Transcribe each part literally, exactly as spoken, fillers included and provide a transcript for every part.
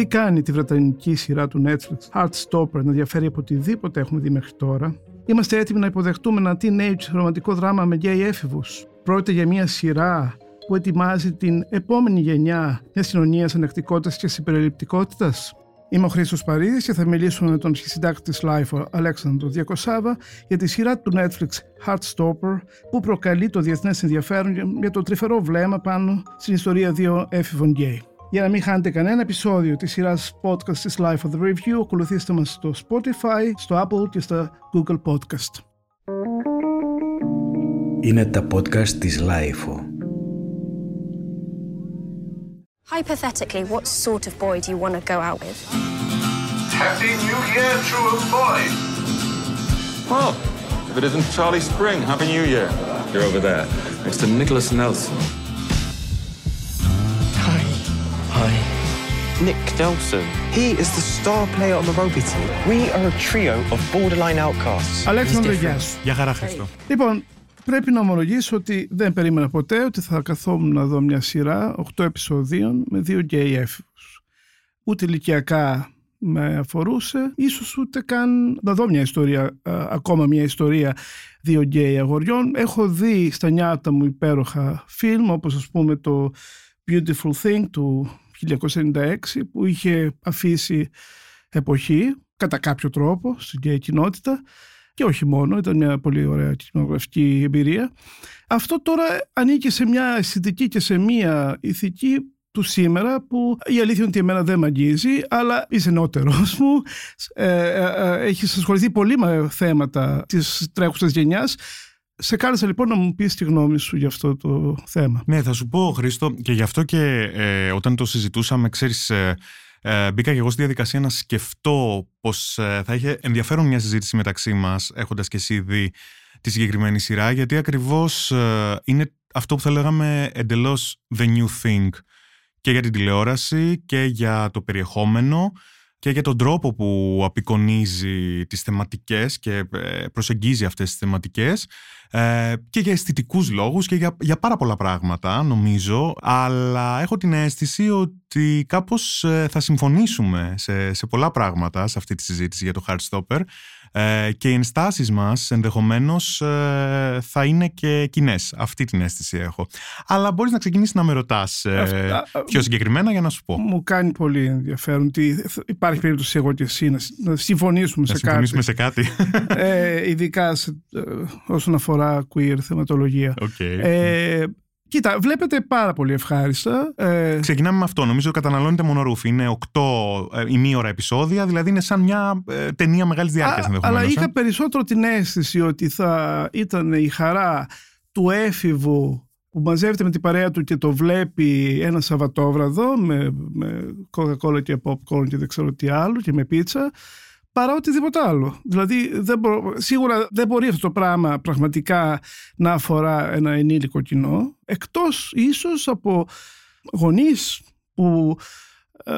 Τι κάνει τη βρετανική σειρά του Netflix Heartstopper να διαφέρει από οτιδήποτε έχουμε δει μέχρι τώρα? Είμαστε έτοιμοι να υποδεχτούμε ένα teenage ρομαντικό δράμα με γκέι έφηβους? Πρόκειται για μια σειρά που ετοιμάζει την επόμενη γενιά μιας κοινωνίας ανεκτικότητας και συμπεριληπτικότητας? Είμαι ο Χρήστος Παρίδης και θα μιλήσουμε με τον συντάκτη της Life, Αλέξανδρο Διακοσάββα, για τη σειρά του Netflix Heartstopper, που προκαλεί το διεθνές ενδιαφέρον για το τρυφερό βλέμμα πάνω στην ιστορία δύο έφηβων γκέι. Για να μην χάνετε κανένα επεισόδιο της σειράς podcast της Life of the Review, ακολουθήστε μας στο Spotify, στο Apple και στα Google Podcast. Είναι τα podcast της Life. Hypothetically, what sort of boy do you want to go out with? Happy New Year to a boy! Well, if it isn't Charlie Spring, Happy New Year. You're over there, next to Nicholas Nelson. Hi. Hi. Nick Nelson. He is the star player on the rugby team. We are a trio of borderline outcasts. Αλέξανδρο, γεια σου. Γεια χαρά, Χρήστο. Λοιπόν, πρέπει να ομολογήσω ότι δεν περίμενα ποτέ ότι θα καθόμουν να δω μια σειρά οκτώ επεισοδίων με δύο γκέι έφηβους. Ούτε ηλικιακά με αφορούσε, ίσως ούτε καν να δω μια ιστορία, α, ακόμα μια ιστορία δύο γκέι αγοριών. Έχω δει στα νιάτα μου υπέροχα φιλμ, όπως ας πούμε το Beautiful Thing του χίλια εννιακόσια ενενήντα έξι, που είχε αφήσει εποχή κατά κάποιο τρόπο στην γκέι κοινότητα. Και όχι μόνο, ήταν μια πολύ ωραία κινηματογραφική εμπειρία. Αυτό τώρα ανήκει σε μια αισθητική και σε μια ηθική του σήμερα, που η αλήθεια είναι ότι εμένα δεν μ' αγγίζει, αλλά είσαι νεότερος μου, ε, ε, ε, έχεις ασχοληθεί πολύ με θέματα της τρέχουσας γενιάς. Σε κάλεσα λοιπόν να μου πεις τη γνώμη σου για αυτό το θέμα. Ναι, θα σου πω, Χρήστο, και γι' αυτό και ε, όταν το συζητούσαμε, ξέρεις... Ε, Ε, μπήκα και εγώ στη διαδικασία να σκεφτώ πως ε, θα είχε ενδιαφέρον μια συζήτηση μεταξύ μας, έχοντας και εσύ δει τη συγκεκριμένη σειρά, γιατί ακριβώς ε, είναι αυτό που θα λέγαμε εντελώς the new thing και για την τηλεόραση και για το περιεχόμενο και για τον τρόπο που απεικονίζει τις θεματικές και προσεγγίζει αυτές τις θεματικές, ε, και για αισθητικούς λόγους και για, για πάρα πολλά πράγματα νομίζω, αλλά έχω την αίσθηση ότι κάπως θα συμφωνήσουμε σε, σε πολλά πράγματα σε αυτή τη συζήτηση για το Heartstopper, ε, και οι ενστάσεις μας ενδεχομένως ε, θα είναι και κοινές. Αυτή την αίσθηση έχω. Αλλά μπορείς να ξεκινήσεις να με ρωτάς ε, Αυτά... πιο συγκεκριμένα για να σου πω. Μου κάνει πολύ ενδιαφέρον ότι υπάρχει περίπτωση εγώ και εσύ να συμφωνήσουμε, να σε, συμφωνήσουμε κάτι. σε κάτι. Ε, ειδικά σε, ε, όσον αφορά queer θεματολογία. Okay. Ε, κοίτα, βλέπετε πάρα πολύ ευχάριστα. Ε... Ξεκινάμε με αυτό. Νομίζω καταναλώνεται μονορούφι. Είναι οκτώ ημίωρα επεισόδια, δηλαδή είναι σαν μια ε, ταινία μεγάλης διάρκειας ενδεχομένως. Αλλά είχα ε? περισσότερο την αίσθηση ότι θα ήταν η χαρά του έφηβου που μαζεύεται με την παρέα του και το βλέπει ένα Σαββατόβραδο με, με Coca-Cola και popcorn και δεν ξέρω τι άλλο και με πίτσα, παρά οτιδήποτε άλλο. Δηλαδή δεν μπο, σίγουρα δεν μπορεί αυτό το πράγμα πραγματικά να αφορά ένα ενήλικο κοινό, εκτός ίσως από γονείς που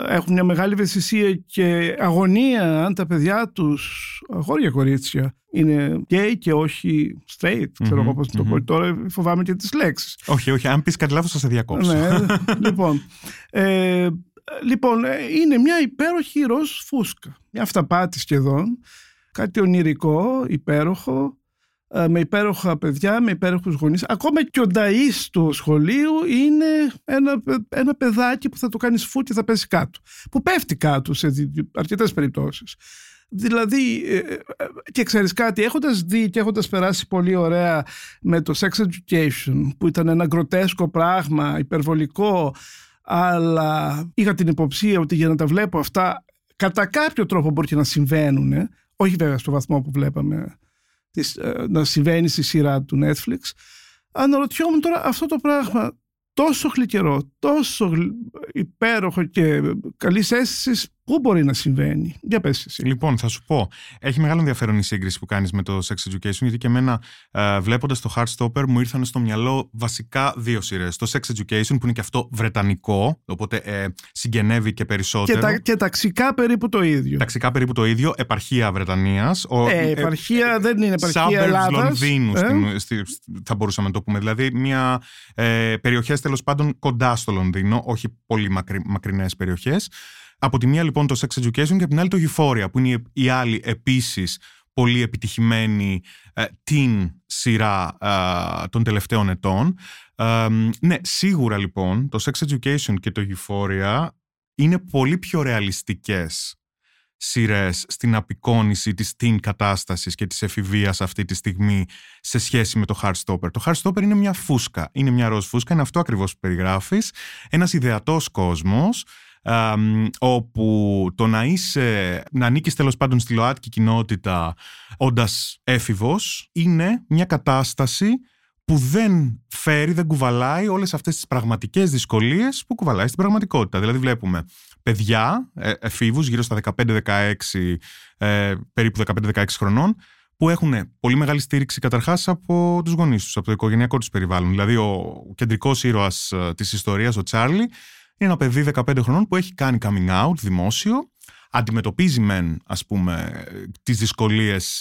έχουν μια μεγάλη ευαισθησία και αγωνία αν τα παιδιά τους, αγόρια κορίτσια, είναι γκέι και όχι straight. Ξέρω εγώ mm-hmm, πώς mm-hmm. το πω. Τώρα φοβάμαι και τις λέξεις. Όχι, όχι. Αν πεις κάτι λάθος θα σε διακόψω. Ναι, λοιπόν, ε, λοιπόν, είναι μια υπέροχη ροζ φούσκα. Μια αυταπάτη σχεδόν. Κάτι ονειρικό, υπέροχο. Με υπέροχα παιδιά, με υπέροχους γονείς. Ακόμα και ο νταΐς του σχολείου είναι ένα, ένα παιδάκι που θα το κάνεις φου και θα πέσει κάτω. Που πέφτει κάτω σε αρκετές περιπτώσεις. Δηλαδή, και ξέρεις κάτι, έχοντας δει και έχοντας περάσει πολύ ωραία με το Sex Education, που ήταν ένα γκροτέσκο πράγμα, υπερβολικό, αλλά είχα την υποψία ότι για να τα βλέπω αυτά, κατά κάποιο τρόπο μπορεί και να συμβαίνουν, ε? όχι βέβαια στο βαθμό που βλέπαμε Της, να συμβαίνει στη σειρά του Netflix. Αναρωτιόμουν τώρα αυτό το πράγμα τόσο χλικερό, τόσο υπέροχο και καλής αίσθησης, πού μπορεί να συμβαίνει? Για πες εσύ. Λοιπόν, θα σου πω, έχει μεγάλο ενδιαφέρον η σύγκριση που κάνεις με το Sex Education, γιατί και εμένα ε, βλέποντας το Heartstopper μου ήρθαν στο μυαλό βασικά δύο σειρές. Το Sex Education, που είναι και αυτό βρετανικό, οπότε ε, συγγενεύει και περισσότερο. Και, τα, και ταξικά περίπου το ίδιο. Ταξικά περίπου το ίδιο, επαρχία Βρετανίας. Ο, ε, επαρχία ε, ε, δεν είναι επαρχία Ελλάδας. Λονδίνου, ε? στην, στη, θα μπορούσαμε να το πούμε. Δηλαδή, μια ε, περιοχές τέλος πάντων κοντά στο Λονδίνο, όχι πολύ μακρι, μακρινές περιοχές. Από τη μία λοιπόν το Sex Education και από την άλλη το Euphoria, που είναι η άλλη επίσης πολύ επιτυχημένη ε, teen σειρά ε, των τελευταίων ετών. Ε, ναι, σίγουρα λοιπόν το Sex Education και το Euphoria είναι πολύ πιο ρεαλιστικές σειρές στην απεικόνιση της teen κατάστασης και της εφηβείας αυτή τη στιγμή σε σχέση με το Heartstopper. Το Heartstopper είναι μια φούσκα, είναι μια ροζ φούσκα, είναι αυτό ακριβώς που περιγράφεις, ένας ιδεατός κόσμος, Um, όπου το να είσαι, να ανήκεις τέλος πάντων στη ΛΟΑΤΚΙ κοινότητα όντας έφηβος, είναι μια κατάσταση που δεν φέρει, δεν κουβαλάει όλες αυτές τις πραγματικές δυσκολίες που κουβαλάει στην πραγματικότητα. Δηλαδή βλέπουμε παιδιά, ε, εφήβους γύρω στα δεκαπέντε δεκαέξι, ε, περίπου δεκαπέντε δεκαέξι χρονών, που έχουν πολύ μεγάλη στήριξη καταρχάς από τους γονείς τους, από το οικογενειακό τους περιβάλλον. Δηλαδή ο κεντρικός ήρωας της ιστορίας, ο Τσάρλι, είναι ένα παιδί δεκαπέντε χρονών που έχει κάνει coming out δημόσιο, αντιμετωπίζει μεν, ας πούμε, τις δυσκολίες,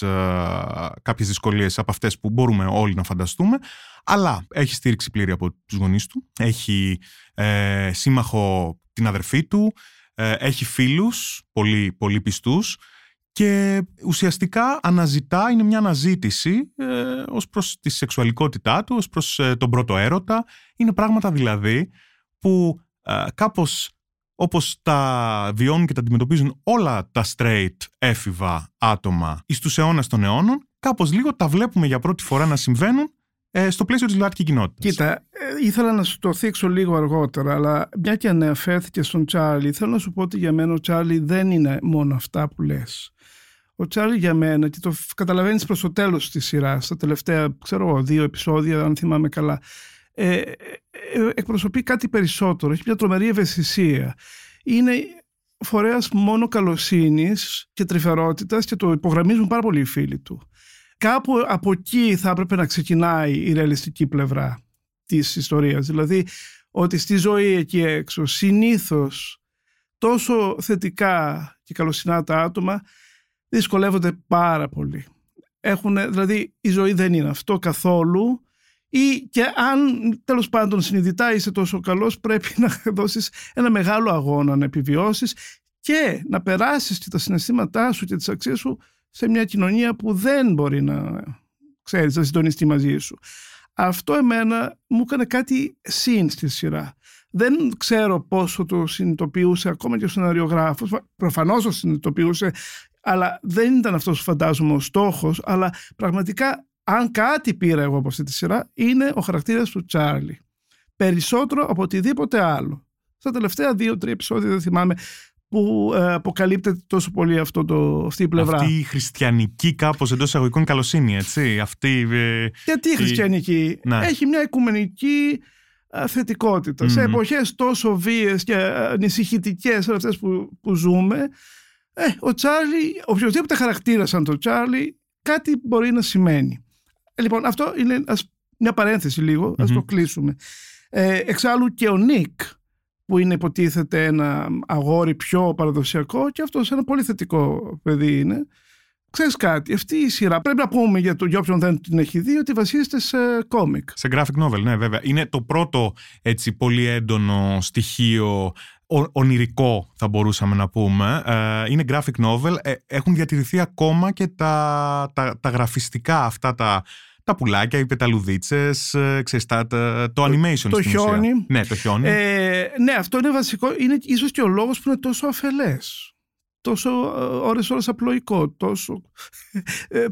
κάποιες δυσκολίες από αυτές που μπορούμε όλοι να φανταστούμε, αλλά έχει στήριξη πλήρη από τους γονείς του, έχει ε, σύμμαχο την αδερφή του, ε, έχει φίλους πολύ, πολύ πιστούς και ουσιαστικά αναζητά, είναι μια αναζήτηση ε, ως προς τη σεξουαλικότητά του, ως προς ε, τον πρώτο έρωτα. Είναι πράγματα δηλαδή που Uh, κάπως όπως τα βιώνουν και τα αντιμετωπίζουν όλα τα straight έφηβα άτομα εις τους αιώνας των αιώνων, κάπως λίγο τα βλέπουμε για πρώτη φορά να συμβαίνουν ε, στο πλαίσιο της ΛΟΑΤΚΙ κοινότητας. Κοίτα, ε, ήθελα να σου το θίξω λίγο αργότερα, αλλά μια και αναφέρθηκε στον Τσάρλι, θέλω να σου πω ότι για μένα ο Τσάρλι δεν είναι μόνο αυτά που λες. Ο Τσάρλι για μένα, και το καταλαβαίνεις προς το τέλος της σειράς, τα τελευταία, ξέρω, δύο επεισόδια, αν θυμάμαι καλά, Ε, εκπροσωπεί κάτι περισσότερο, έχει μια τρομερή ευαισθησία, είναι φορέας μόνο καλοσύνης και τρυφερότητας και το υπογραμμίζουν πάρα πολύ οι φίλοι του. Κάπου από εκεί θα έπρεπε να ξεκινάει η ρεαλιστική πλευρά της ιστορίας, δηλαδή ότι στη ζωή εκεί έξω συνήθως τόσο θετικά και καλοσυνά τα άτομα δυσκολεύονται πάρα πολύ. Έχουν, δηλαδή η ζωή δεν είναι αυτό καθόλου, ή και αν τέλος πάντων συνειδητά είσαι τόσο καλός, πρέπει να δώσεις ένα μεγάλο αγώνα να επιβιώσεις και να περάσεις και τα συναισθήματά σου και τις αξίες σου σε μια κοινωνία που δεν μπορεί να, ξέρεις, να συντονιστεί μαζί σου. Αυτό εμένα μου έκανε κάτι σύν στη σειρά. Δεν ξέρω πόσο το συνειδητοποιούσε ακόμα και ο σεναριογράφος, προφανώς το συνειδητοποιούσε, αλλά δεν ήταν αυτός φαντάζομαι ο στόχος, αλλά πραγματικά αν κάτι πήρα εγώ από αυτή τη σειρά, είναι ο χαρακτήρας του Τσάρλι. Περισσότερο από οτιδήποτε άλλο. Στα τελευταία δύο-τρία επεισόδια, δεν θυμάμαι, που ε, αποκαλύπτεται τόσο πολύ αυτό το, αυτή η πλευρά. Αυτή η χριστιανική, κάπως εντός εισαγωγικών, καλοσύνη, έτσι. Αυτή, ε, γιατί η χριστιανική η... έχει μια οικουμενική θετικότητα. Mm-hmm. Σε εποχές τόσο βίες και ανησυχητικές, αυτές που, που ζούμε, ε, ο Τσάρλι, οποιοδήποτε χαρακτήρα σαν τον Τσάρλι, κάτι μπορεί να σημαίνει. Λοιπόν, αυτό είναι ας, μια παρένθεση λίγο, ας mm-hmm. το κλείσουμε. Ε, εξάλλου και ο Νίκ, που είναι υποτίθεται ένα αγόρι πιο παραδοσιακό, και αυτός ένα πολύ θετικό παιδί είναι. Ξέρεις κάτι, αυτή η σειρά, πρέπει να πούμε για, το, για όποιον δεν την έχει δει, ότι βασίζεται σε κόμικ. Σε graphic novel, ναι βέβαια. Είναι το πρώτο έτσι πολύ έντονο στοιχείο, Ο, ονειρικό θα μπορούσαμε να πούμε, ε, είναι graphic novel, ε, έχουν διατηρηθεί ακόμα και τα, τα, τα γραφιστικά αυτά, τα, τα πουλάκια, οι πεταλουδίτσες, ε, ξέρεις, τα, το, το animation το, το στην χιόνι. Ουσία. Ναι, το χιόνι. Ε, ναι, αυτό είναι βασικό, είναι ίσως και ο λόγος που είναι τόσο αφελές, τόσο ώρες ώρες απλοϊκό, τόσο ε,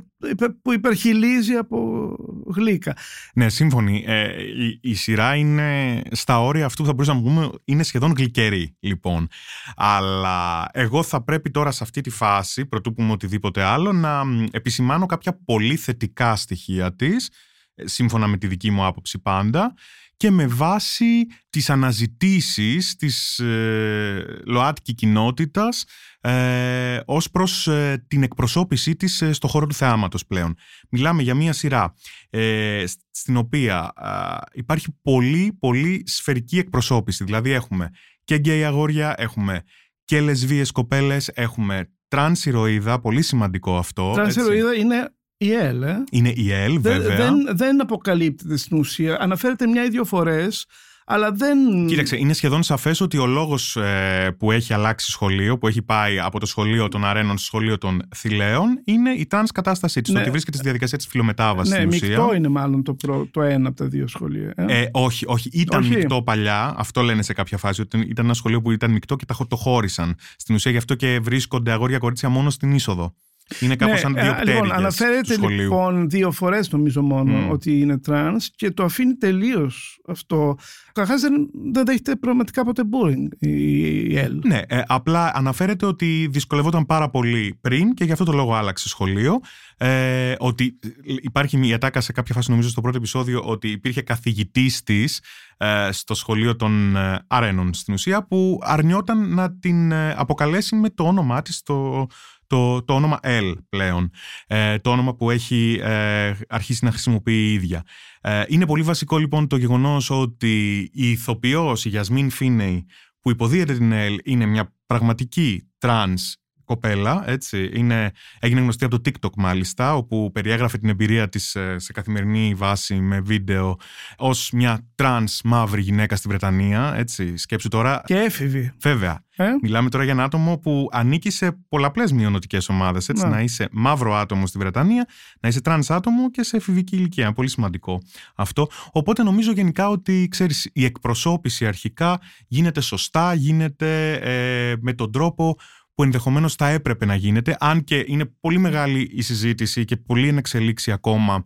που υπερχιλίζει από γλύκα. Ναι, σύμφωνοι. Ε, η, η σειρά είναι στα όρια αυτού που θα μπορούσαμε να πούμε, είναι σχεδόν γλυκερή, λοιπόν. Αλλά εγώ θα πρέπει τώρα σε αυτή τη φάση, προτού πούμε οτιδήποτε άλλο, να επισημάνω κάποια πολύ θετικά στοιχεία της, σύμφωνα με τη δική μου άποψη πάντα, και με βάση τις αναζητήσεις της ε, ΛΟΑΤΚΙ κοινότητας ε, ως προς ε, την εκπροσώπησή της ε, στο χώρο του θεάματος πλέον. Μιλάμε για μια σειρά ε, στην οποία ε, υπάρχει πολύ πολύ σφαιρική εκπροσώπηση. Δηλαδή έχουμε και γκέι αγόρια, έχουμε και λεσβίες κοπέλες, έχουμε τρανς ηρωίδα, πολύ σημαντικό αυτό. Τρανς ηρωίδα είναι... Η Ελ, ε. Είναι η Ελ, βέβαια. Δεν, δεν αποκαλύπτεται στην ουσία. Αναφέρεται μια ή δύο φορές, αλλά δεν... Κοίταξε, είναι σχεδόν σαφές ότι ο λόγος ε, που έχει αλλάξει σχολείο, που έχει πάει από το σχολείο των αρένων στο σχολείο των θηλαίων, είναι η τρανς κατάστασή της. Ναι. Το ότι βρίσκεται στη διαδικασία της φιλομετάβασης. Ναι, μεικτό είναι μάλλον το, προ, το ένα από τα δύο σχολεία. Ε? Ε, όχι, όχι, ήταν όχι. Μεικτό παλιά. Αυτό λένε σε κάποια φάση. Ότι ήταν ένα σχολείο που ήταν μεικτό και το χώρισαν. Στην ουσία γι' αυτό και βρίσκονται αγόρια-κορίτσια μόνο στην είσοδο. Είναι κάπως ναι, σαν δύο πτέρυγες λοιπόν, αναφέρεται λοιπόν δύο φορές νομίζω μόνο mm. ότι είναι τρανς και το αφήνει τελείως αυτό. Καταρχάς δεν, δεν δέχεται πραγματικά ποτέ bullying η Ελ. Ναι, ε, απλά αναφέρεται ότι δυσκολευόταν πάρα πολύ πριν και γι' αυτό το λόγο άλλαξε σχολείο. Ε, ότι υπάρχει μια ατάκα σε κάποια φάση νομίζω στο πρώτο επεισόδιο ότι υπήρχε καθηγητής της ε, στο σχολείο των ε, αρένων στην ουσία που αρνιόταν να την ε, αποκαλέσει με το όνομά της το... Το, το όνομα L πλέον, ε, το όνομα που έχει ε, αρχίσει να χρησιμοποιεί η ίδια. Ε, είναι πολύ βασικό λοιπόν το γεγονός ότι η ηθοποιός, η Yasmin Finney, που υποδίεται την L, είναι μια πραγματική τρανς κοπέλα, έτσι. Είναι, έγινε γνωστή από το TikTok μάλιστα, όπου περιέγραφε την εμπειρία της σε καθημερινή βάση με βίντεο ως μια τρανς μαύρη γυναίκα στη Βρετανία, έτσι. Σκέψου τώρα... Και έφηβη. Βέβαια. Ε? Μιλάμε τώρα για ένα άτομο που ανήκει σε πολλαπλές μειονοτικές ομάδες. Έτσι, ναι. Να είσαι μαύρο άτομο στη Βρετανία, να είσαι τρανς άτομο και σε εφηβική ηλικία. Πολύ σημαντικό αυτό. Οπότε νομίζω γενικά ότι ξέρεις, η εκπροσώπηση αρχικά γίνεται σωστά, γίνεται ε, με τον τρόπο που ενδεχομένως θα έπρεπε να γίνεται, αν και είναι πολύ μεγάλη η συζήτηση και πολύ ενεξελίξη ακόμα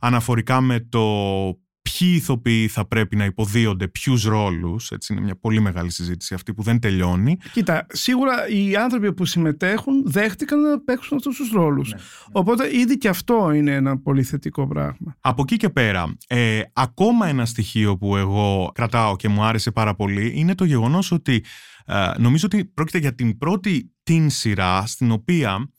αναφορικά με το ποιοι ηθοποιοί θα πρέπει να υποδίονται, ποιους ρόλους. Έτσι, είναι μια πολύ μεγάλη συζήτηση αυτή που δεν τελειώνει. Κοίτα, σίγουρα οι άνθρωποι που συμμετέχουν δέχτηκαν να παίξουν αυτούς τους ρόλους. Ναι, ναι. Οπότε ήδη και αυτό είναι ένα πολύ θετικό πράγμα. Από εκεί και πέρα, ε, ακόμα ένα στοιχείο που εγώ κρατάω και μου άρεσε πάρα πολύ είναι το γεγονός ότι Uh, νομίζω ότι πρόκειται για την πρώτη την σειρά στην οποία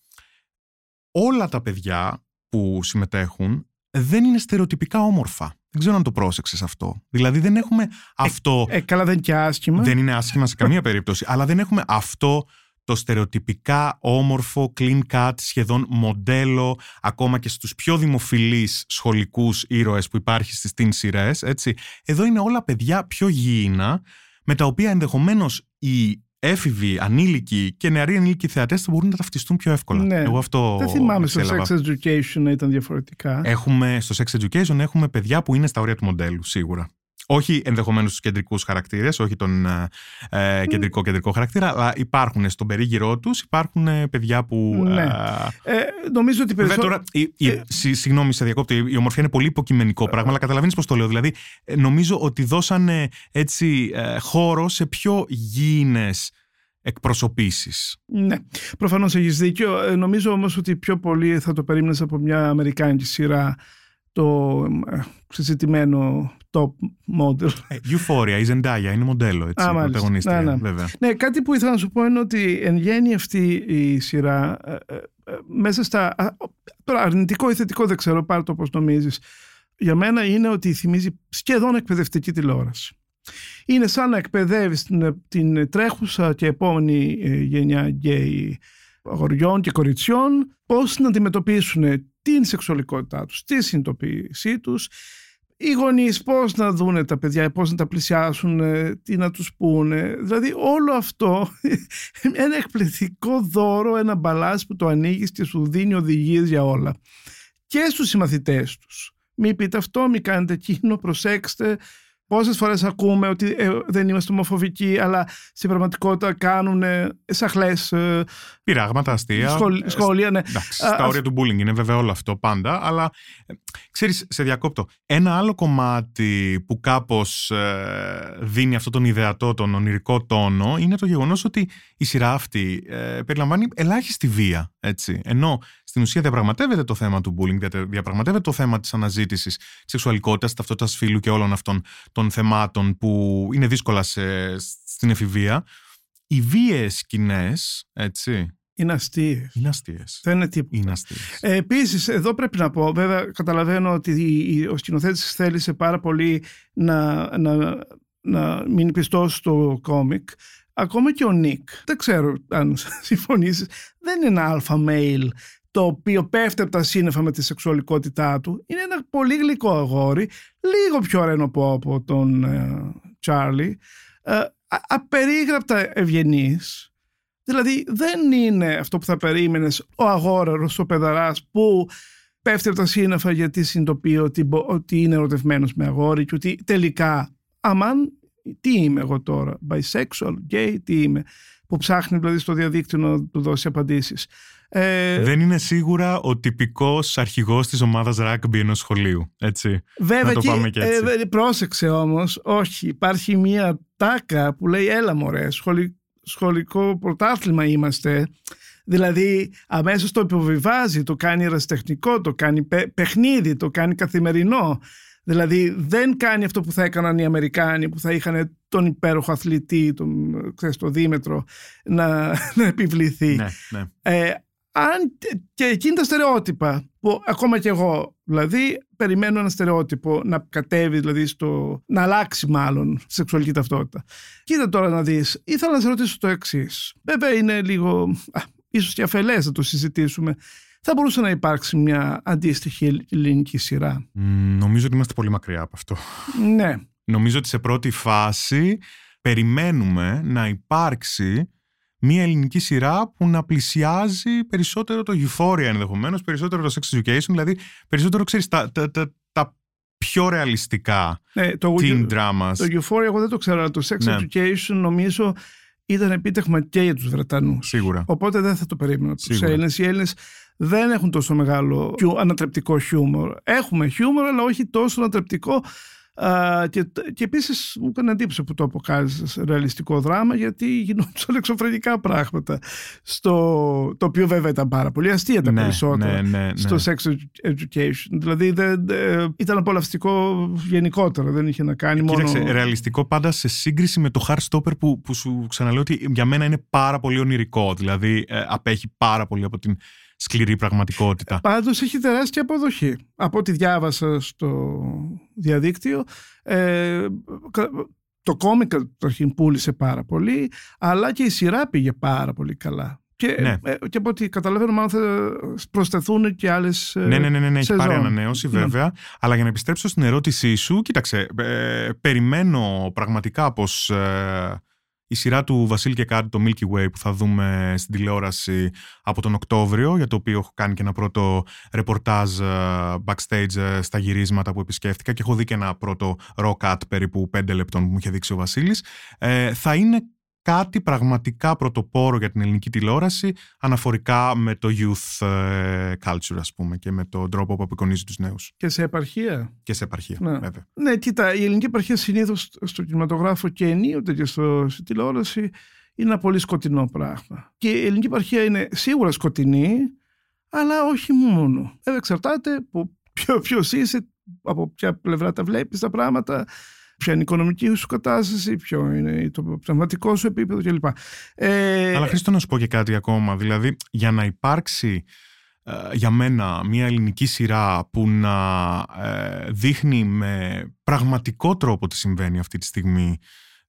όλα τα παιδιά που συμμετέχουν δεν είναι στερεοτυπικά όμορφα. Δεν ξέρω αν το πρόσεξες αυτό. Δηλαδή δεν έχουμε αυτό... Ε, ε, καλά δεν είναι και άσχημα. Δεν είναι άσχημα σε καμία περίπτωση. Αλλά δεν έχουμε αυτό το στερεοτυπικά όμορφο, clean cut, σχεδόν μοντέλο, ακόμα και στους πιο δημοφιλείς σχολικούς ήρωες που υπάρχει στις teen σειρές, έτσι. Εδώ είναι όλα παιδιά πιο γήινα, με τα οποία ενδεχομένως οι έφηβοι, ανήλικοι και νεαροί ανήλικοι θεατές θα μπορούν να ταυτιστούν πιο εύκολα. Ναι. Εγώ αυτό δεν θυμάμαι εξέλαβα. Στο Sex Education ήταν διαφορετικά. Έχουμε, στο Sex Education έχουμε παιδιά που είναι στα όρια του μοντέλου, σίγουρα. Όχι ενδεχομένως στους κεντρικούς χαρακτήρες, όχι τον ε, κεντρικό-κεντρικό mm. χαρακτήρα, αλλά υπάρχουν στον περίγυρό τους, υπάρχουν ε, παιδιά που... Ναι. Ε, ε, νομίζω ότι περισσότερο... Τώρα, η, η, συ, συγγνώμη, σε διακόπτω, η ομορφιά είναι πολύ υποκειμενικό πράγμα, αλλά καταλαβαίνεις πώς το λέω. Δηλαδή, νομίζω ότι δώσανε έτσι, ε, χώρο σε πιο γήινες εκπροσωπήσεις. Ναι, προφανώς έχεις δίκιο. Ε, νομίζω όμως ότι πιο πολύ θα το περίμενες από μια αμερικάνικη σειρά το συζητημένο top model. Euphoria, η Zendaya, είναι μοντέλο, έτσι, ah, πρωταγωνίστρια, ναι, ναι. Βέβαια. Ναι, κάτι που ήθελα να σου πω είναι ότι εν γέννη αυτή η σειρά ε, ε, ε, μέσα στα... Τώρα αρνητικό ή θετικό δεν ξέρω, πάρε το όπως νομίζεις. Για μένα είναι ότι θυμίζει σχεδόν εκπαιδευτική τηλεόραση. Είναι σαν να εκπαιδεύεις την, την τρέχουσα και επόμενη γενιά γκέι αγοριών και κοριτσιών πώς να αντιμετωπίσουν την σεξουαλικότητά τους, τη συνειδητοποίησή τους, οι γονείς πώς να δούνε τα παιδιά, πώς να τα πλησιάσουν, τι να τους πούνε. Δηλαδή όλο αυτό, ένα εκπληκτικό δώρο, ένα μπαλάζ που το ανοίγεις και σου δίνει οδηγίες για όλα. Και στους συμμαθητές τους. Μην πείτε αυτό, μην κάνετε εκείνο, προσέξτε. Πόσες φορές ακούμε ότι ε, δεν είμαστε ομοφοβικοί, αλλά στην πραγματικότητα κάνουν ε, σαχλές... Ε, πειράγματα, αστεία. Σχολ, σχολεία, ναι. Εντάξει, στα όρια του bullying είναι βέβαια όλο αυτό πάντα, αλλά ε, ξέρεις, σε διακόπτω. Ένα άλλο κομμάτι που κάπως ε, δίνει αυτόν τον ιδεατό, τον ονειρικό τόνο, είναι το γεγονός ότι η σειρά αυτή ε, περιλαμβάνει ελάχιστη βία, έτσι. Ενώ στην ουσία διαπραγματεύεται το θέμα του bullying, διαπραγματεύεται το θέμα της αναζήτησης σεξουαλικότητας, ταυτότητας φύλου και όλων αυτών των θεμάτων που είναι δύσκολα σε, στην εφηβεία. Οι βίαιες σκηνές, έτσι... Είναι αστείες. Είναι αστείες. Δεν είναι τίποτα. Ε, επίσης, εδώ πρέπει να πω, βέβαια καταλαβαίνω ότι ο σκηνοθέτης θέλησε πάρα πολύ να, να, να μείνει πιστός στο κόμικ. Ακόμα και ο Νίκ, δεν ξέρω αν συμφωνήσεις, δεν είναι ένα αλφα μέιλ το οποίο πέφτει από τα σύννεφα με τη σεξουαλικότητά του. Είναι ένα πολύ γλυκό αγόρι, λίγο πιο ρενοπό από τον Charlie, ε, απερίγραπτα ευγενής. Δηλαδή δεν είναι αυτό που θα περίμενες ο αγόραρος, ο παιδαράς που πέφτει από τα σύννεφα γιατί συνειδητοποιεί ότι, ότι είναι ερωτευμένος με αγόρι και ότι τελικά αμάν τι είμαι εγώ τώρα, bisexual, gay, τι είμαι, που ψάχνει δηλαδή στο διαδίκτυο να του δώσει απαντήσεις. Ε, δεν είναι σίγουρα ο τυπικός αρχηγός της ομάδας rugby ενός σχολείου, έτσι. Βέβαια, να το πάμε και έτσι. Ε, πρόσεξε όμως, όχι, υπάρχει μια τάκα που λέει έλα μωρέ, σχολικό. Σχολικό πρωτάθλημα είμαστε. Δηλαδή αμέσως το υποβιβάζει, το κάνει ερασιτεχνικό, το κάνει παι- παιχνίδι, το κάνει καθημερινό. Δηλαδή δεν κάνει αυτό που θα έκαναν οι Αμερικάνοι, που θα είχαν τον υπέροχο αθλητή, τον, ξέρεις, το δίμετρο να, να επιβληθεί, ναι, ναι. Ε, αν, και εκείνη τα στερεότυπα που ακόμα και εγώ δηλαδή περιμένω ένα στερεότυπο να κατέβει, δηλαδή στο, να αλλάξει μάλλον σεξουαλική ταυτότητα. Κοίτα τώρα να δεις, ήθελα να σε ρωτήσω το εξής. Βέβαια είναι λίγο α, ίσως και αφελές να το συζητήσουμε. Θα μπορούσε να υπάρξει μια αντίστοιχη ελληνική σειρά? Mm, νομίζω ότι είμαστε πολύ μακριά από αυτό. Ναι. Νομίζω ότι σε πρώτη φάση περιμένουμε να υπάρξει μια ελληνική σειρά που να πλησιάζει περισσότερο το Euphoria ενδεχομένως, περισσότερο το Sex Education, δηλαδή περισσότερο, ξέρεις, τα, τα, τα, τα πιο ρεαλιστικά ναι, το teen dramas. Το Euphoria εγώ δεν το ξέρω, αλλά το Sex ναι. Education νομίζω ήταν επίτευγμα και για τους Βρετανούς. Σίγουρα. Οπότε δεν θα το περίμενα τους Έλληνες. Οι Έλληνες δεν έχουν τόσο μεγάλο ανατρεπτικό χιούμορ. Έχουμε χιούμορ, αλλά όχι τόσο ανατρεπτικό. Uh, και, και επίσης μου έκανε εντύπωση που το αποκάλυψες ρεαλιστικό δράμα, γιατί γινόντουσαν εξωφρενικά πράγματα στο, το οποίο βέβαια ήταν πάρα πολύ αστεία τα ναι, περισσότερα ναι, ναι, ναι. στο Sex Education, δηλαδή δεν, ε, ήταν απολαυστικό γενικότερα, δεν είχε να κάνει μόνο... Κοίταξε, ρεαλιστικό πάντα σε σύγκριση με το Heartstopper που, που σου ξαναλέω ότι για μένα είναι πάρα πολύ ονειρικό, δηλαδή ε, απέχει πάρα πολύ από την σκληρή πραγματικότητα. Πάντως έχει τεράστια αποδοχή. Από ό,τι διάβασα στο διαδίκτυο, ε, το κόμικα καταρχήν πούλησε πάρα πολύ, αλλά και η σειρά πήγε πάρα πολύ καλά. Και, ναι. ε, και από ό,τι καταλαβαίνω, μάλλον θα προσθεθούν και άλλες. Ε, ναι, ναι, ναι, ναι, ναι έχει πάρει ανανέωση, βέβαια. Ναι. Αλλά για να επιστρέψω στην ερώτησή σου, κοίταξε, ε, περιμένω πραγματικά πως. Ε, Η σειρά του Βασίλη και Κάτ, το Milky Way, που θα δούμε στην τηλεόραση από τον Οκτώβριο, για το οποίο έχω κάνει και ένα πρώτο ρεπορτάζ backstage στα γυρίσματα που επισκέφτηκα και έχω δει και ένα πρώτο raw cut περίπου πέντε λεπτών που μου είχε δείξει ο Βασίλης, ε, θα είναι κάτι πραγματικά πρωτοπόρο για την ελληνική τηλεόραση αναφορικά με το youth culture, ας πούμε, και με τον τρόπο που απεικονίζει τους νέους. Και σε επαρχία. Και σε επαρχία, ναι. βέβαια. Ναι, κοίτα, η ελληνική επαρχία συνήθως στο κινηματογράφο και ενίοτε και στο, στη τηλεόραση είναι ένα πολύ σκοτεινό πράγμα. Και η ελληνική επαρχία είναι σίγουρα σκοτεινή, αλλά όχι μόνο. Ε, εξαρτάται ποιος είσαι, από ποια πλευρά τα βλέπεις τα πράγματα, ποια είναι η οικονομική σου κατάσταση, ποιο είναι το πνευματικό σου επίπεδο κλπ. Ε... Αλλά Χρήστο, να σου πω και κάτι ακόμα. Δηλαδή, για να υπάρξει ε, για μένα μια ελληνική σειρά που να ε, δείχνει με πραγματικό τρόπο τι συμβαίνει αυτή τη στιγμή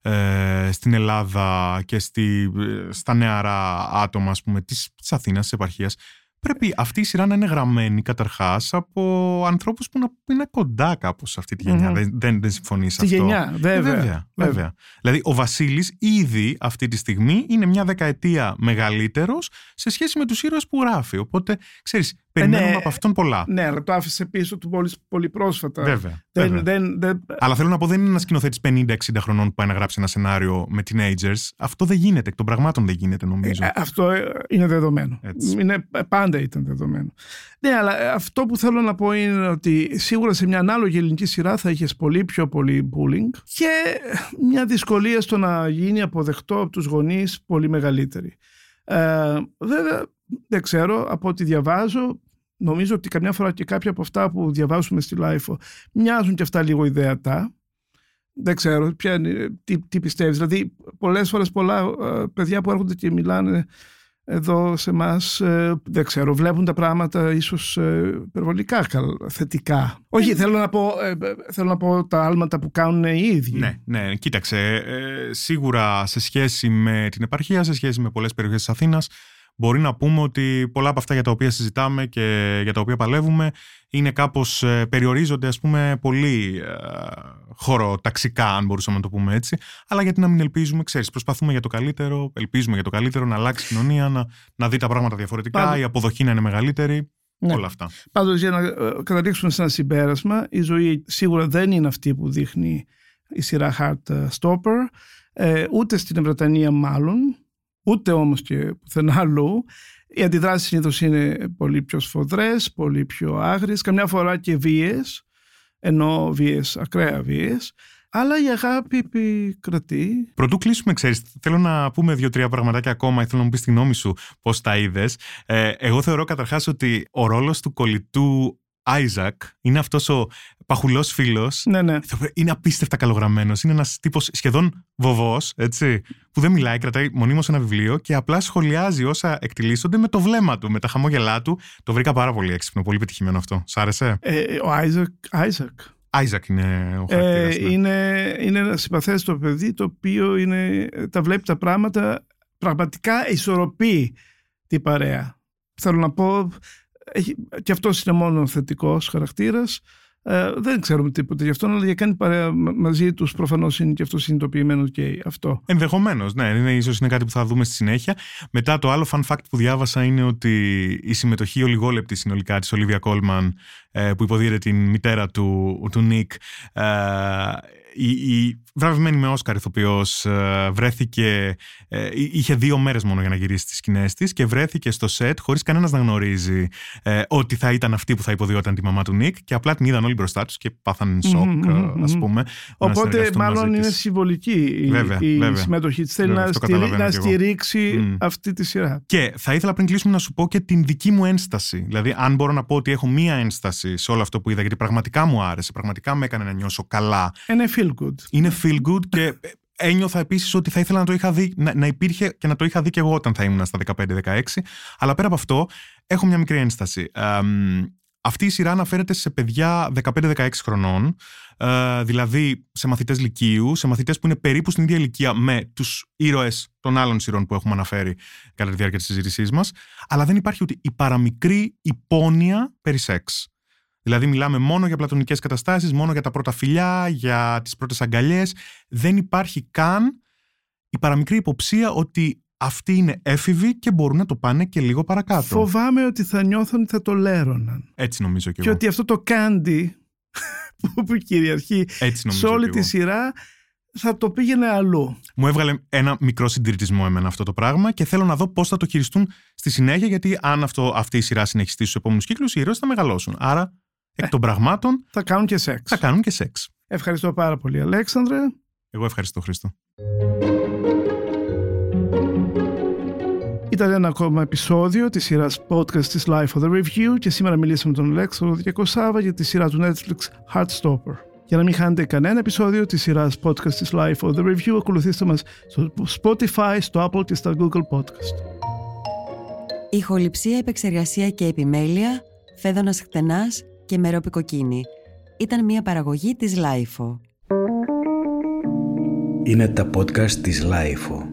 ε, στην Ελλάδα και στη, στα νεαρά άτομα, ας πούμε, της, της Αθήνας, της επαρχίας, πρέπει αυτή η σειρά να είναι γραμμένη καταρχάς από ανθρώπους που να είναι κοντά κάπως σε αυτή τη γενιά. Mm-hmm. Δεν, δεν, δεν συμφωνείς αυτό. Στη γενιά, βέβαια. Βέβαια, βέβαια. Δηλαδή, ο Βασίλης ήδη αυτή τη στιγμή είναι μια δεκαετία μεγαλύτερος σε σχέση με τους ήρωες που γράφει. Οπότε, ξέρεις, περιμένουμε ε, ναι, από αυτόν πολλά. Ναι, αλλά το άφησε πίσω του πολύ, πολύ πρόσφατα. Βέβαια. Δεν, βέβαια. Δεν, δεν... Αλλά θέλω να πω, δεν είναι ένα σκηνοθέτης πενήντα εξήντα χρονών που πάει να γράψει ένα σενάριο με teenagers. Αυτό δεν γίνεται. Εκ των πραγμάτων δεν γίνεται, νομίζω. Ε, αυτό είναι δεδομένο. Έτσι. Είναι πάντα. Ήταν δεδομένο. Ναι, αλλά αυτό που θέλω να πω είναι ότι σίγουρα σε μια ανάλογη ελληνική σειρά θα είχες πολύ πιο πολύ bullying και μια δυσκολία στο να γίνει αποδεκτό από τους γονείς πολύ μεγαλύτερη. Ε, βέβαια, δεν ξέρω, από ό,τι διαβάζω, νομίζω ότι καμιά φορά και κάποια από αυτά που διαβάζουμε στη Lifo μοιάζουν και αυτά λίγο ιδέατα. Δεν ξέρω ποια, τι, τι πιστεύεις. Δηλαδή, πολλές φορές πολλά παιδιά που έρχονται και μιλάνε εδώ σε εμάς, ε, δεν ξέρω, βλέπουν τα πράγματα ίσως ε, υπερβολικά θετικά. Όχι, θέλω να πω, ε, θέλω να πω τα άλματα που κάνουν οι ίδιοι. Ναι, ναι, κοίταξε, ε, σίγουρα σε σχέση με την επαρχία, σε σχέση με πολλές περιοχές της Αθήνας, μπορεί να πούμε ότι πολλά από αυτά για τα οποία συζητάμε και για τα οποία παλεύουμε είναι κάπως, περιορίζονται, ας πούμε, πολύ ε, χωροταξικά, αν μπορούσαμε να το πούμε έτσι. Αλλά γιατί να μην ελπίζουμε, ξέρεις, προσπαθούμε για το καλύτερο, ελπίζουμε για το καλύτερο, να αλλάξει η κοινωνία, να, να δει τα πράγματα διαφορετικά, Πάντως. η αποδοχή να είναι μεγαλύτερη. Ναι. Όλα αυτά. Πάντως, για να καταλήξουμε σε ένα συμπέρασμα, η ζωή σίγουρα δεν είναι αυτή που δείχνει η σειρά Heartstopper, ε, ούτε στην Βρετανία μάλλον, ούτε όμως και πουθενά αλλού. Οι αντιδράσεις συνήθως είναι πολύ πιο σφοδρές, πολύ πιο άγριες, καμιά φορά και βίες, ενώ βίες, ακραία βίες. Αλλά η αγάπη επικρατεί. Πρωτού κλείσουμε, ξέρεις, θέλω να πούμε δύο-τρία πραγματάκια ακόμα ή θέλω να μου πεις τη γνώμη σου πώς τα είδες. Ε, εγώ θεωρώ καταρχάς ότι ο ρόλος του κολλητού Isaac είναι αυτός ο παχουλός φίλος. Ναι, ναι. Είναι απίστευτα καλογραμμένος. Είναι ένας τύπος σχεδόν βοβός, έτσι, που δεν μιλάει, κρατάει μονίμως ένα βιβλίο και απλά σχολιάζει όσα εκτιλήσονται με το βλέμμα του, με τα χαμόγελά του. Το βρήκα πάρα πολύ έξυπνο, πολύ πετυχημένο αυτό. Σ' άρεσε? Ε, ο Isaac. Isaac. Isaac είναι ο χαρακτήρας. Ε, ναι. είναι, είναι ένα συμπαθέστατο παιδί το οποίο είναι, τα βλέπει τα πράγματα, πραγματικά ισορροπεί την παρέα. Θέλω να πω, έχει, και αυτός είναι μόνο θετικός χαρακτήρας. Ε, δεν ξέρουμε τίποτα γι' αυτόν, αλλά για κάνει παρέα μαζί τους προφανώς είναι και αυτό συνειδητοποιημένο και αυτό. Ενδεχομένως, ναι, είναι, ίσως είναι κάτι που θα δούμε στη συνέχεια. Μετά το άλλο fun fact που διάβασα είναι ότι η συμμετοχή ολιγόλεπτη συνολικά της Olivia Colman, ε, που υποδίαιρε την μητέρα του, του Νίκ, ε, η, η βραβευμένη με Όσκαρ ηθοποιός, ε, βρέθηκε, ε, είχε δύο μέρες μόνο για να γυρίσει τις σκηνές της και βρέθηκε στο σετ χωρίς κανένας να γνωρίζει ε, ότι θα ήταν αυτή που θα υποδιόταν τη μαμά του Νίκ και απλά την είδαν όλοι μπροστά τους και πάθαν σοκ, mm-hmm, mm-hmm. ας πούμε. Οπότε μάλλον είναι συμβολική βέβαια, η, η βέβαια. συμμετοχή της. Θέλει να, στηρί, να στηρίξει mm. αυτή τη σειρά. Και θα ήθελα πριν κλείσουμε να σου πω και την δική μου ένσταση. Δηλαδή αν μπορώ να πω ότι έχω μία ένσταση σε όλο αυτό που είδα, γιατί πραγματικά μου άρεσε, πραγματικά με έκανε να νιώσω καλά. Είναι feel good. Είναι feel good και ένιωθα επίσης ότι θα ήθελα να το είχα δει, να, να υπήρχε και να το είχα δει και εγώ όταν θα ήμουν στα δεκαπέντε δεκαέξι. Αλλά πέρα από αυτό, έχω μια μικρή ένσταση. Ε, αυτή η σειρά αναφέρεται σε παιδιά δεκαπέντε δεκαέξι χρονών, ε, δηλαδή σε μαθητές λυκείου, σε μαθητές που είναι περίπου στην ίδια ηλικία με τους ήρωες των άλλων σειρών που έχουμε αναφέρει κατά τη διάρκεια της συζήτησής μας, αλλά δεν υπάρχει ούτε η παραμικρή υπόνοια περί σεξ. Δηλαδή μιλάμε μόνο για πλατωνικές καταστάσεις, μόνο για τα πρώτα φιλιά, για τις πρώτες αγκαλιές. Δεν υπάρχει καν η παραμικρή υποψία ότι αυτοί είναι έφηβοι και μπορούν να το πάνε και λίγο παρακάτω. Φοβάμαι ότι θα νιώθουν ότι θα το λέρωναν. Έτσι νομίζω και εγώ. Και ότι αυτό το κάντι που κυριαρχεί σε όλη τη σειρά θα το πήγαινε αλλού. Μου έβγαλε ένα μικρό συντηρητισμό εμένα αυτό το πράγμα και θέλω να δω πώς θα το χειριστούν στη συνέχεια, γιατί αν αυτό, αυτή η σειρά συνεχιστεί στους επόμενους κύκλους, οι ήρωες θα μεγαλώσουν. Άρα εκ των πραγμάτων θα κάνουν και σεξ. Θα κάνουν και σεξ. Ευχαριστώ πάρα πολύ, Αλέξανδρε. Εγώ ευχαριστώ, Χρήστο. Ήταν ένα ακόμα επεισόδιο της σειράς podcast της Life for the Review και σήμερα μιλήσαμε με τον Αλέξανδρο Διακοσάββα για τη σειρά του Netflix Heartstopper. Για να μην χάνετε κανένα επεισόδιο της σειράς podcast της Life for the Review, ακολουθήστε μας στο Spotify, στο Apple και στα Google Podcast. Ηχοληψία, επεξεργασία και επιμέλεια, Φέδωνας Χτενάς και Μερόπη Κοκκίνη. Ήταν μια παραγωγή της Lifo. Είναι τα podcast της Lifo.